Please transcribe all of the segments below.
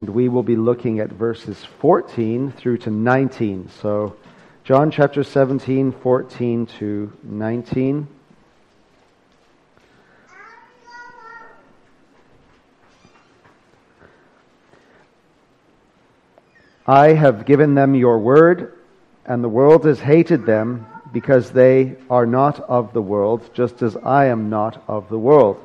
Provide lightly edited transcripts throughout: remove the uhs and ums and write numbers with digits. And we will be looking at verses 14 through to 19. So John chapter 17, 14 to 19. I have given them your word, and the world has hated them, because they are not of the world, just as I am not of the world.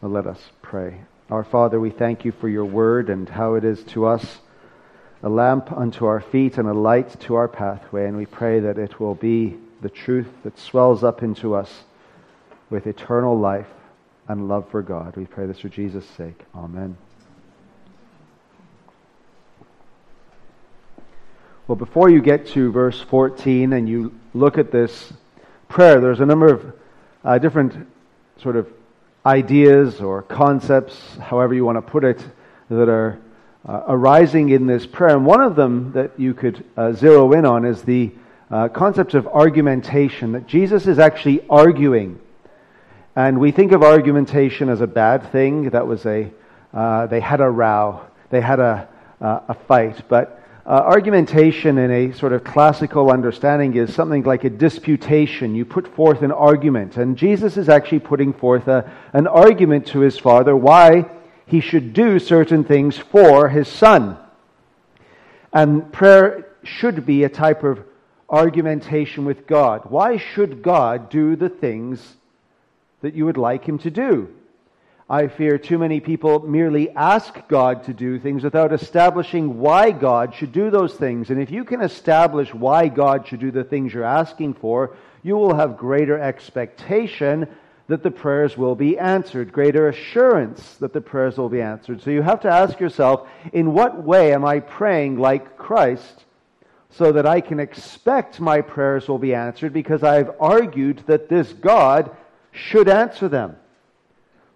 Well, let us pray. Our Father, we thank you for your word and how it is to us a lamp unto our feet and a light to our pathway. And we pray that it will be the truth that swells up into us with eternal life and love for God. We pray this for Jesus' sake. Amen. Well, before you get to verse 14 and you look at this prayer, there's a number of different sort of ideas or concepts, however you want to put it, that are arising in this prayer. And one of them that you could zero in on is the concept of argumentation, that Jesus is actually arguing. And we think of argumentation as a bad thing. That was they had a row, they had a fight, but argumentation in a sort of classical understanding is something like a disputation. You put forth an argument, and Jesus is actually putting forth an argument to his Father why he should do certain things for his Son. And prayer should be a type of argumentation with God. Why should God do the things that you would like him to do? I fear too many people merely ask God to do things without establishing why God should do those things. And if you can establish why God should do the things you're asking for, you will have greater expectation that the prayers will be answered, greater assurance that the prayers will be answered. So you have to ask yourself, in what way am I praying like Christ so that I can expect my prayers will be answered because I've argued that this God should answer them?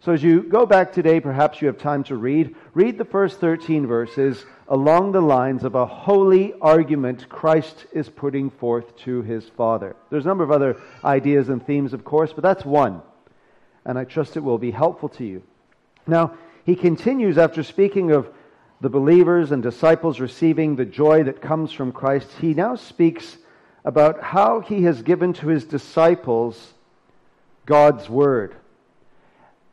So as you go back today, perhaps you have time to read the first 13 verses along the lines of a holy argument Christ is putting forth to his Father. There's a number of other ideas and themes, of course, but that's one. And I trust it will be helpful to you. Now, he continues after speaking of the believers and disciples receiving the joy that comes from Christ. He now speaks about how he has given to his disciples God's word.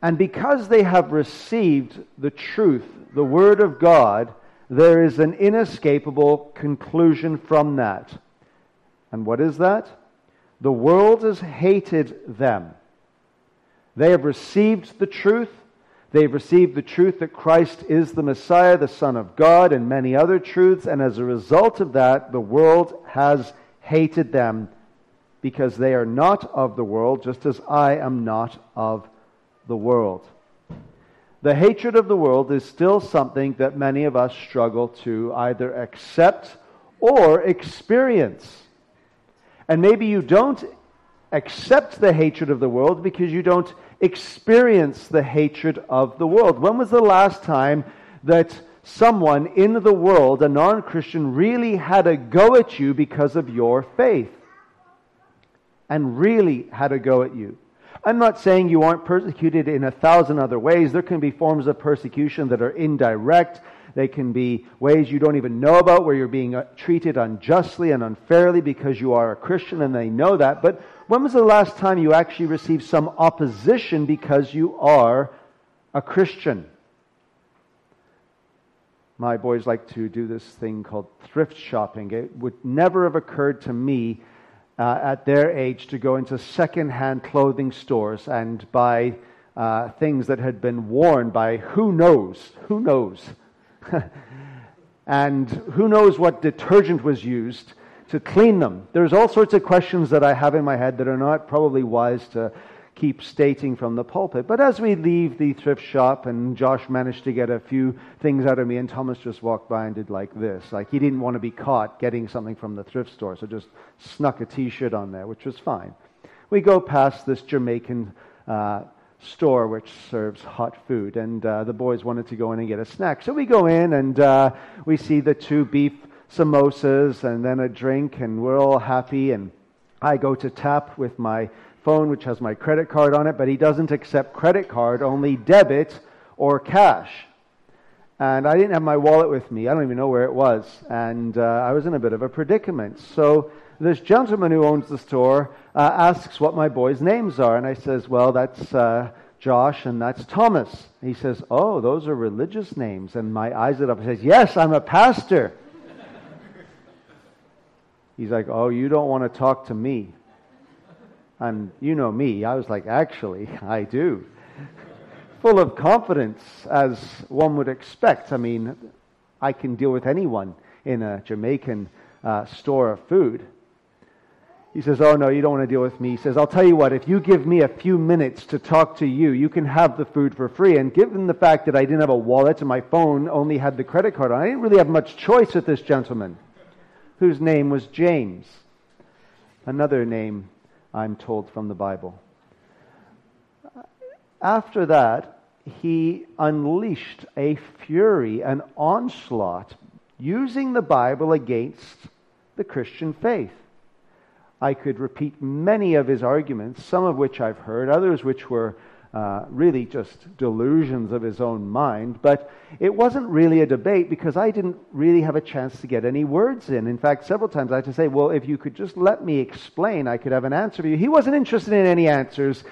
And because they have received the truth, the Word of God, there is an inescapable conclusion from that. And what is that? The world has hated them. They have received the truth. They've received the truth that Christ is the Messiah, the Son of God, and many other truths. And as a result of that, the world has hated them because they are not of the world, just as I am not of the world. The hatred of the world is still something that many of us struggle to either accept or experience. And maybe you don't accept the hatred of the world because you don't experience the hatred of the world. When was the last time that someone in the world, a non-Christian, really had a go at you because of your faith? And really had a go at you. I'm not saying you aren't persecuted in 1,000 other ways. There can be forms of persecution that are indirect. They can be ways you don't even know about where you're being treated unjustly and unfairly because you are a Christian and they know that. But when was the last time you actually received some opposition because you are a Christian? My boys like to do this thing called thrift shopping. It would never have occurred to me at their age to go into second-hand clothing stores and buy things that had been worn by who knows, and who knows what detergent was used to clean them. There's all sorts of questions that I have in my head that are not probably wise to keep stating from the pulpit. But as we leave the thrift shop, and Josh managed to get a few things out of me, and Thomas just walked by and did like this. Like, he didn't want to be caught getting something from the thrift store, so just snuck a T-shirt on there, which was fine. We go past this Jamaican store which serves hot food, and the boys wanted to go in and get a snack. So we go in, and we see the 2 beef samosas and then a drink, and we're all happy, and I go to tap with my phone, which has my credit card on it, but he doesn't accept credit card, only debit or cash. And I didn't have my wallet with me. I don't even know where it was. And I was in a bit of a predicament. So this gentleman who owns the store asks what my boys' names are. And I says, well, that's Josh and that's Thomas. And he says, oh, those are religious names. And my eyes lit up. He says, yes, I'm a pastor. He's like, oh, you don't want to talk to me. You know me. I was like, actually, I do. Full of confidence, as one would expect. I mean, I can deal with anyone in a Jamaican store of food. He says, oh, no, you don't want to deal with me. He says, I'll tell you what, if you give me a few minutes to talk to you, you can have the food for free. And given the fact that I didn't have a wallet and my phone only had the credit card on, I didn't really have much choice with this gentleman, whose name was James. Another name, I'm told, from the Bible. After that, he unleashed a fury, an onslaught, using the Bible against the Christian faith. I could repeat many of his arguments, some of which I've heard, others which were really just delusions of his own mind, but it wasn't really a debate because I didn't really have a chance to get any words in. In fact, several times I had to say, well, if you could just let me explain, I could have an answer for you. He wasn't interested in any answers.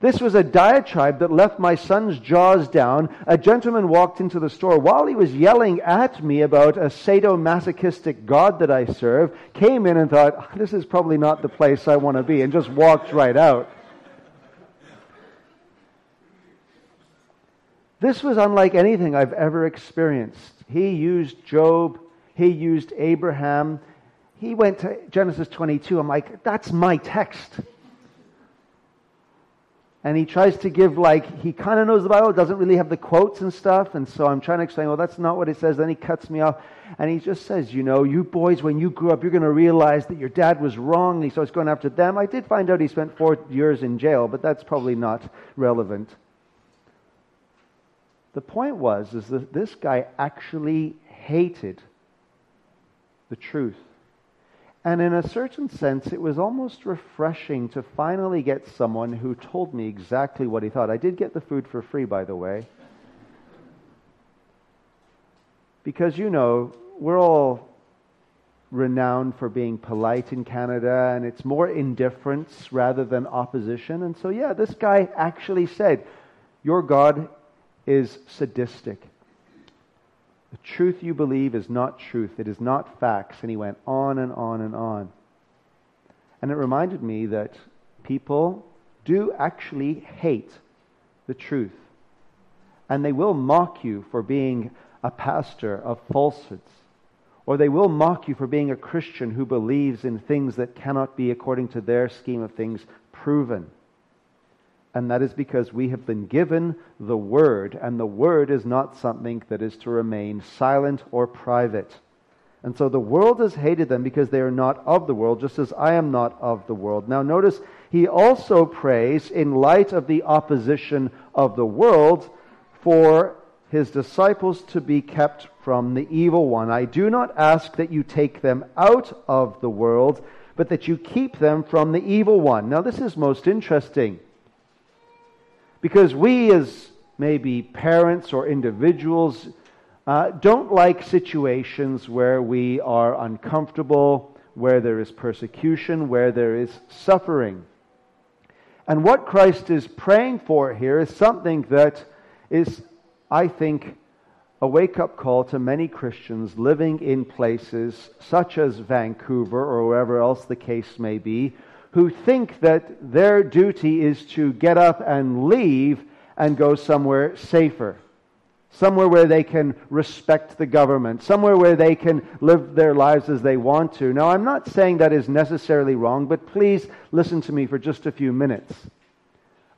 This was a diatribe that left my son's jaws down. A gentleman walked into the store while he was yelling at me about a sadomasochistic God that I serve, came in and thought, this is probably not the place I want to be, and just walked right out. This was unlike anything I've ever experienced. He used Job. He used Abraham. He went to Genesis 22. I'm like, that's my text. And he tries to give, like, he kind of knows the Bible, doesn't really have the quotes and stuff. And so I'm trying to explain, well, that's not what it says. Then he cuts me off. And he just says, you know, you boys, when you grew up, you're going to realize that your dad was wrong. And he starts going after them. I did find out he spent 4 years in jail, but that's probably not relevant. The point was, is that this guy actually hated the truth. And in a certain sense, it was almost refreshing to finally get someone who told me exactly what he thought. I did get the food for free, by the way. Because, you know, we're all renowned for being polite in Canada, and it's more indifference rather than opposition. And so, yeah, this guy actually said, your God is sadistic. The truth you believe is not truth. It is not facts. And he went on and on and on. And it reminded me that people do actually hate the truth. And they will mock you for being a pastor of falsehoods. Or they will mock you for being a Christian who believes in things that cannot be, according to their scheme of things, proven. And that is because we have been given the Word, and the Word is not something that is to remain silent or private. And so the world has hated them because they are not of the world, just as I am not of the world. Now notice, he also prays, in light of the opposition of the world, for his disciples to be kept from the evil one. I do not ask that you take them out of the world, but that you keep them from the evil one. Now this is most interesting. Because we, as maybe parents or individuals, don't like situations where we are uncomfortable, where there is persecution, where there is suffering. And what Christ is praying for here is something that is, I think, a wake-up call to many Christians living in places such as Vancouver or wherever else the case may be, who think that their duty is to get up and leave and go somewhere safer, somewhere where they can respect the government, somewhere where they can live their lives as they want to. Now, I'm not saying that is necessarily wrong, but please listen to me for just a few minutes.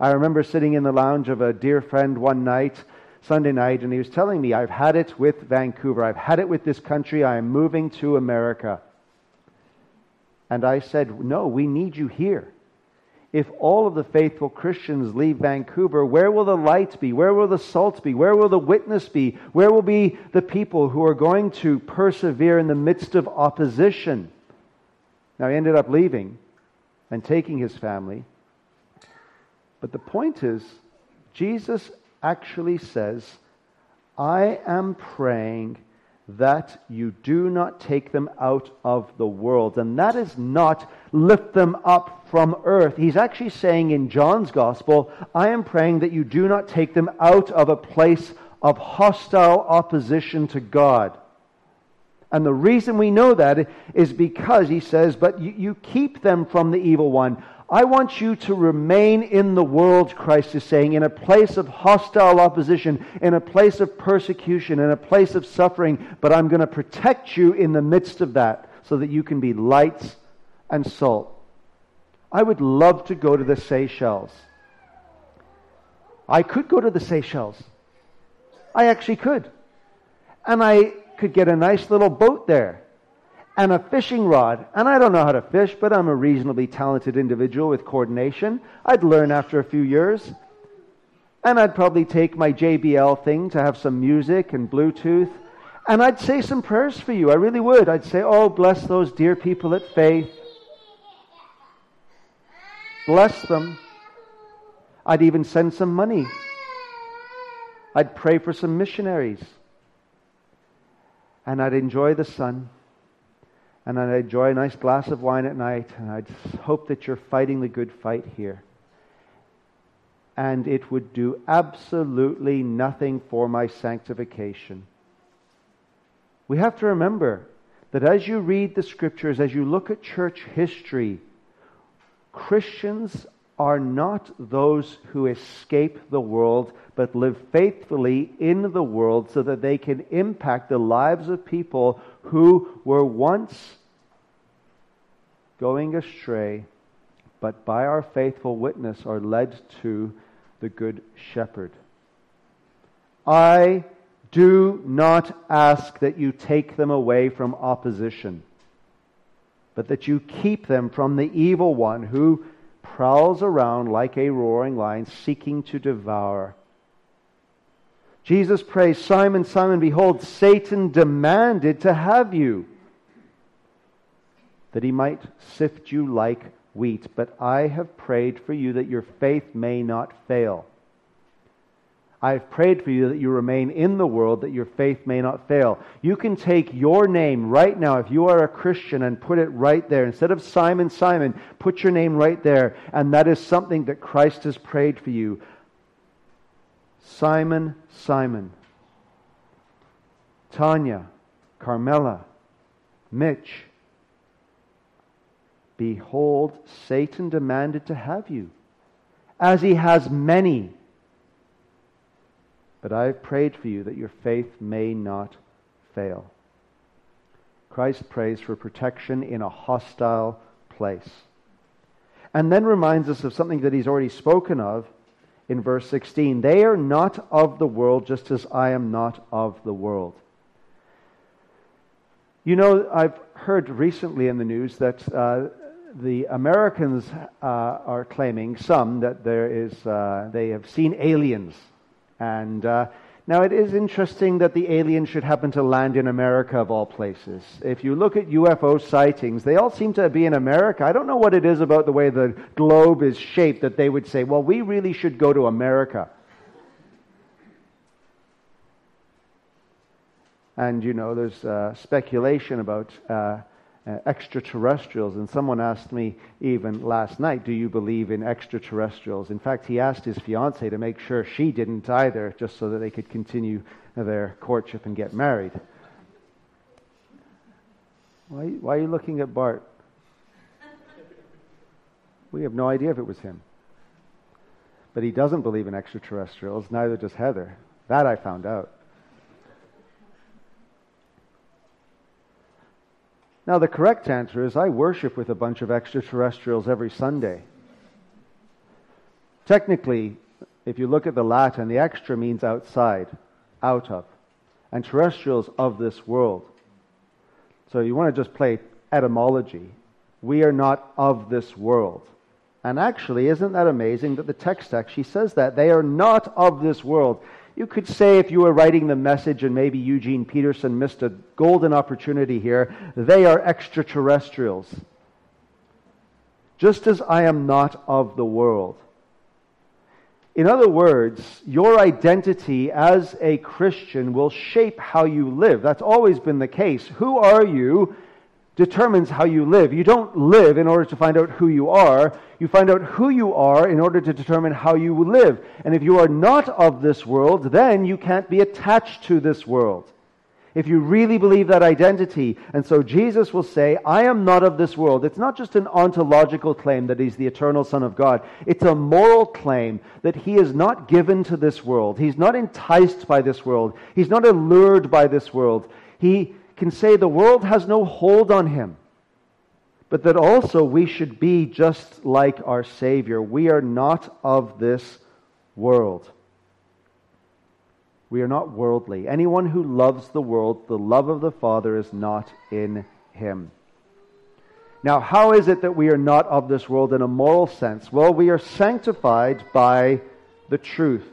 I remember sitting in the lounge of a dear friend one night, Sunday night, and he was telling me, I've had it with Vancouver. I've had it with this country. I am moving to America. And I said, no, we need you here. If all of the faithful Christians leave Vancouver, where will the light be? Where will the salt be? Where will the witness be? Where will be the people who are going to persevere in the midst of opposition? Now, he ended up leaving and taking his family. But the point is, Jesus actually says, I am praying that you do not take them out of the world. And that is not lift them up from earth. He's actually saying in John's Gospel, I am praying that you do not take them out of a place of hostile opposition to God. And the reason we know that is because he says, but you keep them from the evil one. I want you to remain in the world, Christ is saying, in a place of hostile opposition, in a place of persecution, in a place of suffering, but I'm going to protect you in the midst of that so that you can be lights and salt. I would love to go to the Seychelles. I could go to the Seychelles. I actually could. And I could get a nice little boat there. And a fishing rod. And I don't know how to fish, but I'm a reasonably talented individual with coordination. I'd learn after a few years. And I'd probably take my JBL thing to have some music and Bluetooth. And I'd say some prayers for you. I really would. I'd say, oh, bless those dear people at Faith. Bless them. I'd even send some money. I'd pray for some missionaries. And I'd enjoy the sun. And I'd enjoy a nice glass of wine at night, and I'd hope that you're fighting the good fight here. And it would do absolutely nothing for my sanctification. We have to remember that as you read the Scriptures, as you look at church history, Christians are not those who escape the world, but live faithfully in the world so that they can impact the lives of people who were once going astray, but by our faithful witness are led to the Good Shepherd. I do not ask that you take them away from opposition, but that you keep them from the evil one who prowls around like a roaring lion seeking to devour. Jesus prays, Simon, Simon, behold, Satan demanded to have you, that he might sift you like wheat. But I have prayed for you that your faith may not fail. I have prayed for you that you remain in the world, that your faith may not fail. You can take your name right now, if you are a Christian, and put it right there. Instead of Simon, Simon, put your name right there. And that is something that Christ has prayed for you. Simon, Simon, Tanya, Carmela, Mitch, behold, Satan demanded to have you, as he has many. But I have prayed for you that your faith may not fail. Christ prays for protection in a hostile place. And then reminds us of something that he's already spoken of. In verse 16, they are not of the world, just as I am not of the world. You know, I've heard recently in the news that the Americans are claiming, some, that they have seen aliens. And now it is interesting that the aliens should happen to land in America of all places. If you look at UFO sightings, they all seem to be in America. I don't know what it is about the way the globe is shaped that they would say, well, we really should go to America. And, you know, there's speculation about extraterrestrials. And someone asked me even last night, do you believe in extraterrestrials? In fact, he asked his fiancée to make sure she didn't either, just so that they could continue their courtship and get married. Why are you looking at Bart? We have no idea if it was him. But he doesn't believe in extraterrestrials, neither does Heather. That I found out. Now, the correct answer is I worship with a bunch of extraterrestrials every Sunday. Technically, if you look at the Latin, the extra means outside, out of, and terrestrials of this world. So you want to just play etymology. We are not of this world. And actually, isn't that amazing that the text actually says that? They are not of this world. You could say if you were writing the message and maybe Eugene Peterson missed a golden opportunity here, they are extraterrestrials. Just as I am not of the world. In other words, your identity as a Christian will shape how you live. That's always been the case. Who are you determines how you live. You don't live in order to find out who you are. You find out who you are in order to determine how you live. And if you are not of this world, then you can't be attached to this world. If you really believe that identity. And so Jesus will say, I am not of this world. It's not just an ontological claim that he's the eternal Son of God. It's a moral claim that he is not given to this world. He's not enticed by this world. He's not allured by this world. He can say the world has no hold on him. But that also we should be just like our Savior. We are not of this world. We are not worldly. Anyone who loves the world, the love of the Father is not in him. Now, how is it that we are not of this world in a moral sense? Well, we are sanctified by the truth.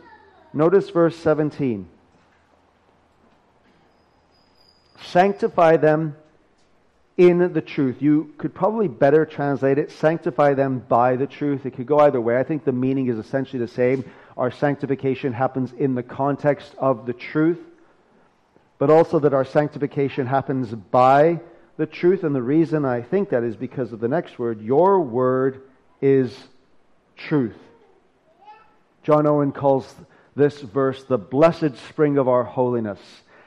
Notice verse 17. Sanctify them in the truth. You could probably better translate it, sanctify them by the truth. It could go either way. I think the meaning is essentially the same. Our sanctification happens in the context of the truth, but also that our sanctification happens by the truth. And the reason I think that is because of the next word, your word is truth. John Owen calls this verse the blessed spring of our holiness.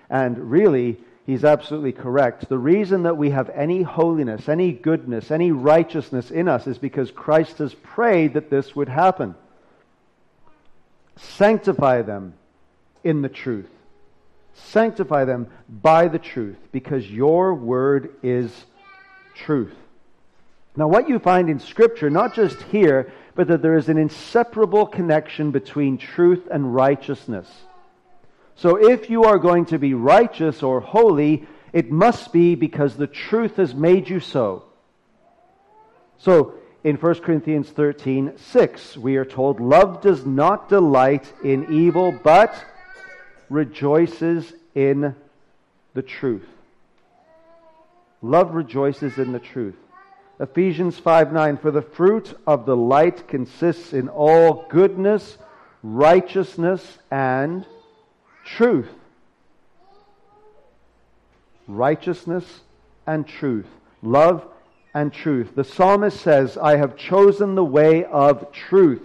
And really, he's absolutely correct. The reason that we have any holiness, any goodness, any righteousness in us is because Christ has prayed that this would happen. Sanctify them in the truth. Sanctify them by the truth, because your word is truth. Now, what you find in Scripture, not just here, but that there is an inseparable connection between truth and righteousness. So if you are going to be righteous or holy, it must be because the truth has made you so. So in 1 Corinthians 13:6, we are told, love does not delight in evil, but rejoices in the truth. Love rejoices in the truth. Ephesians 5:9, for the fruit of the light consists in all goodness, righteousness, and truth. Righteousness and truth. Love and truth. The psalmist says, I have chosen the way of truth.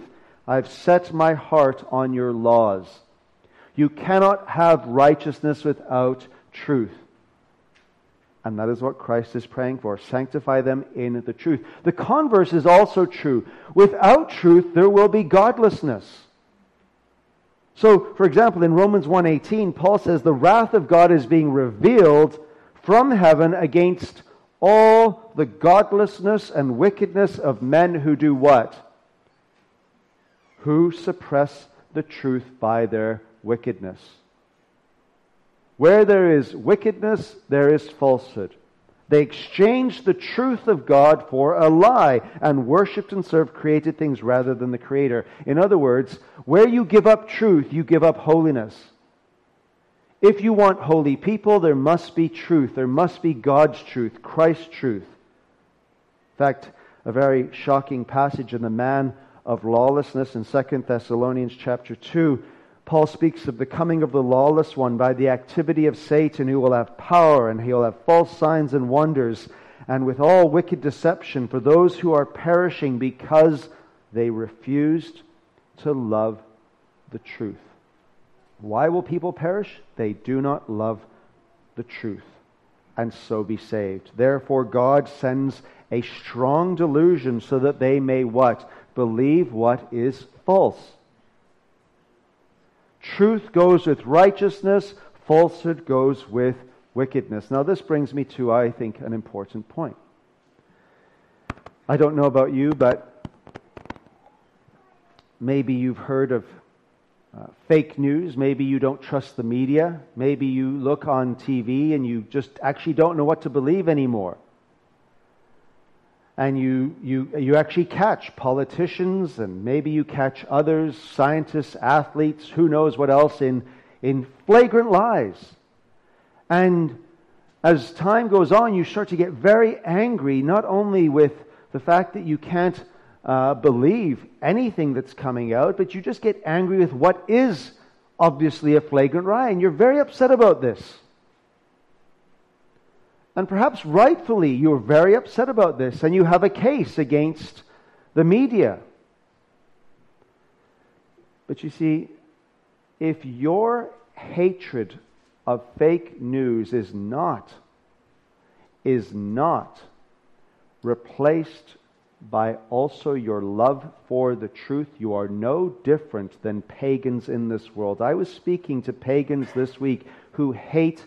I've set my heart on your laws. You cannot have righteousness without truth. And that is what Christ is praying for. Sanctify them in the truth. The converse is also true. Without truth, there will be godlessness. So, for example, in Romans 1:18, Paul says, the wrath of God is being revealed from heaven against all the godlessness and wickedness of men who do what? Who suppress the truth by their wickedness. Where there is wickedness, there is falsehood. They exchanged the truth of God for a lie and worshipped and served created things rather than the Creator. In other words, where you give up truth, you give up holiness. If you want holy people, there must be truth. There must be God's truth, Christ's truth. In fact, a very shocking passage in the man of lawlessness in 2 Thessalonians chapter 2, Paul speaks of the coming of the lawless one by the activity of Satan, who will have power, and he will have false signs and wonders, and with all wicked deception for those who are perishing because they refused to love the truth. Why will people perish? They do not love the truth, and so be saved. Therefore, God sends a strong delusion so that they may what? Believe what is false. Truth goes with righteousness, falsehood goes with wickedness. Now this brings me to, I think, an important point. I don't know about you, but Maybe you've heard of fake news. Maybe you don't trust the media. Maybe you look on TV and you just actually don't know what to believe anymore. And you actually catch politicians, and maybe you catch others, scientists, athletes, who knows what else, in flagrant lies. And as time goes on, you start to get very angry, not only with the fact that you can't believe anything that's coming out, but you just get angry with what is obviously a flagrant lie, and you're very upset about this. And perhaps rightfully, you're very upset about this, and you have a case against the media. But you see, if your hatred of fake news is not replaced by also your love for the truth, you are no different than pagans in this world. I was speaking to pagans this week who hate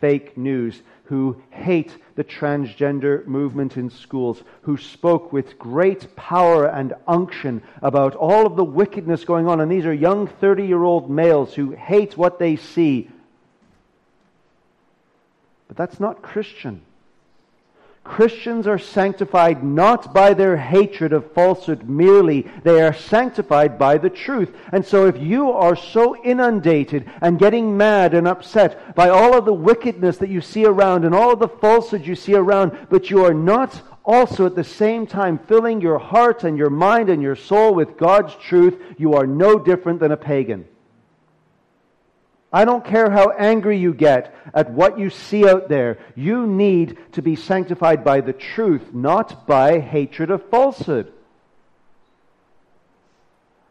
fake news, who hate the transgender movement in schools, who spoke with great power and unction about all of the wickedness going on. And these are young 30-year-old males who hate what they see. But that's not Christian. Christians are sanctified not by their hatred of falsehood merely. They are sanctified by the truth. And so if you are so inundated and getting mad and upset by all of the wickedness that you see around and all of the falsehood you see around, but you are not also at the same time filling your heart and your mind and your soul with God's truth, you are no different than a pagan. I don't care how angry you get at what you see out there. You need to be sanctified by the truth, not by hatred of falsehood.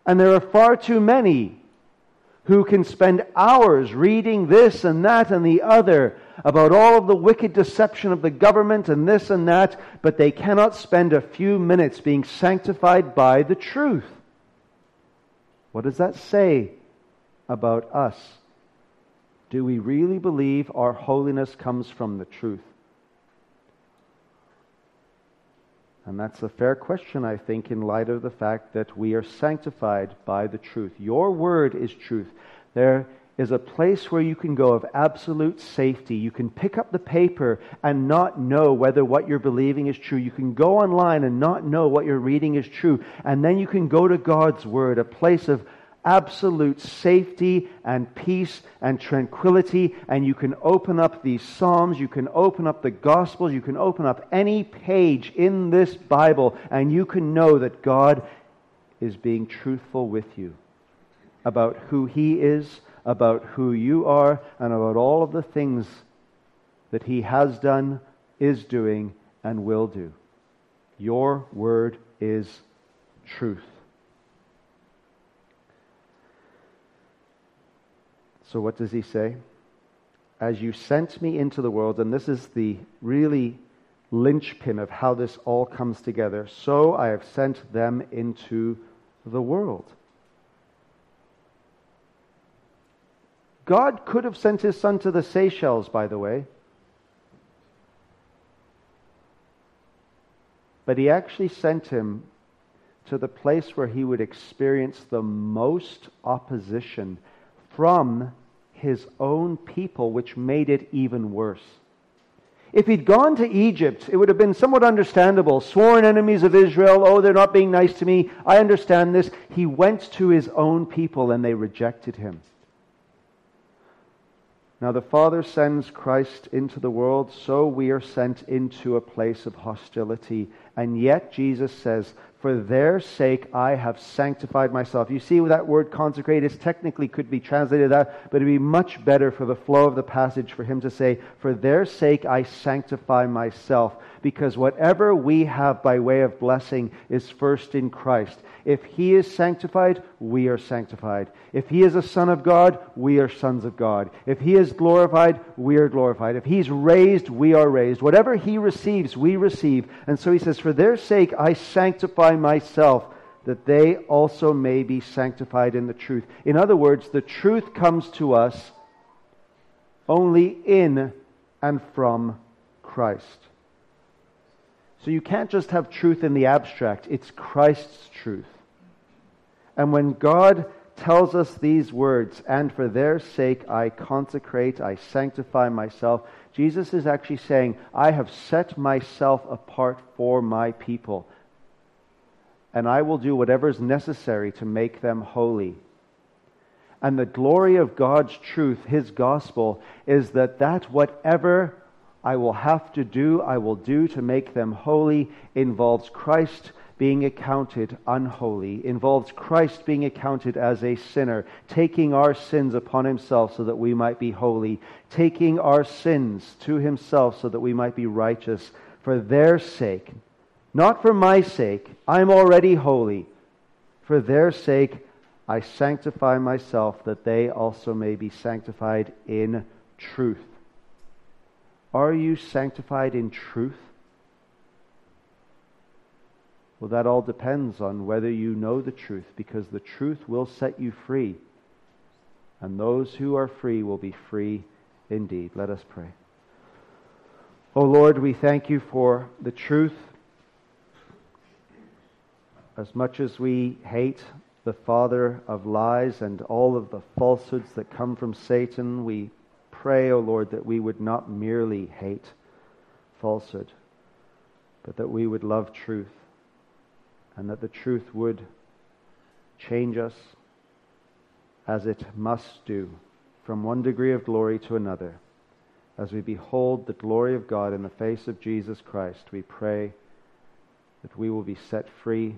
And there are far too many who can spend hours reading this and that and the other about all of the wicked deception of the government and this and that, but they cannot spend a few minutes being sanctified by the truth. What does that say about us? Do we really believe our holiness comes from the truth? And that's a fair question, I think, in light of the fact that we are sanctified by the truth. Your word is truth. There is a place where you can go of absolute safety. You can pick up the paper and not know whether what you're believing is true. You can go online and not know what you're reading is true. And then you can go to God's word, a place of absolute safety and peace and tranquility, and you can open up these Psalms, you can open up the Gospels, you can open up any page in this Bible, and you can know that God is being truthful with you about who He is, about who you are, and about all of the things that He has done, is doing, and will do. Your word is truth. So what does he say? As you sent me into the world, and this is the really linchpin of how this all comes together, so I have sent them into the world. God could have sent His Son to the Seychelles, by the way. But He actually sent Him to the place where He would experience the most opposition from His own people, which made it even worse. If He'd gone to Egypt, it would have been somewhat understandable. Sworn enemies of Israel, oh, they're not being nice to me, I understand this. He went to His own people and they rejected Him. Now the Father sends Christ into the world, so we are sent into a place of hostility. And yet Jesus says, for their sake I have sanctified myself. You see, that word consecrate is technically could be translated that, but it would be much better for the flow of the passage for Him to say, for their sake I sanctify myself, because whatever we have by way of blessing is first in Christ. If He is sanctified, we are sanctified. If He is a Son of God, we are sons of God. If He is glorified, we are glorified. If He's raised, we are raised. Whatever He receives, we receive. And so He says, for their sake I sanctify myself, that they also may be sanctified in the truth. In other words, the truth comes to us only in and from Christ. So you can't just have truth in the abstract. It's Christ's truth. And when God tells us these words, and for their sake I consecrate, I sanctify myself, Jesus is actually saying, I have set myself apart for my people, and I will do whatever is necessary to make them holy. And the glory of God's truth, His gospel, is that whatever I will have to do, I will do to make them holy, involves Christ being accounted unholy, involves Christ being accounted as a sinner, taking our sins upon Himself so that we might be holy, taking our sins to Himself so that we might be righteous for their sake. Not for my sake, I'm already holy. For their sake, I sanctify myself that they also may be sanctified in truth. Are you sanctified in truth? Well, that all depends on whether you know the truth, because the truth will set you free. And those who are free will be free indeed. Let us pray. O Lord, we thank You for the truth. As much as we hate the father of lies and all of the falsehoods that come from Satan, we pray, O Lord, that we would not merely hate falsehood, but that we would love truth, and that the truth would change us as it must do from one degree of glory to another. As we behold the glory of God in the face of Jesus Christ, we pray that we will be set free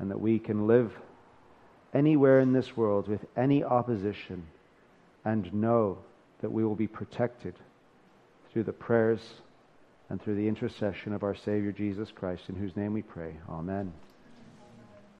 and that we can live anywhere in this world with any opposition and know that we will be protected through the prayers and through the intercession of our Savior Jesus Christ, in whose name we pray. Amen.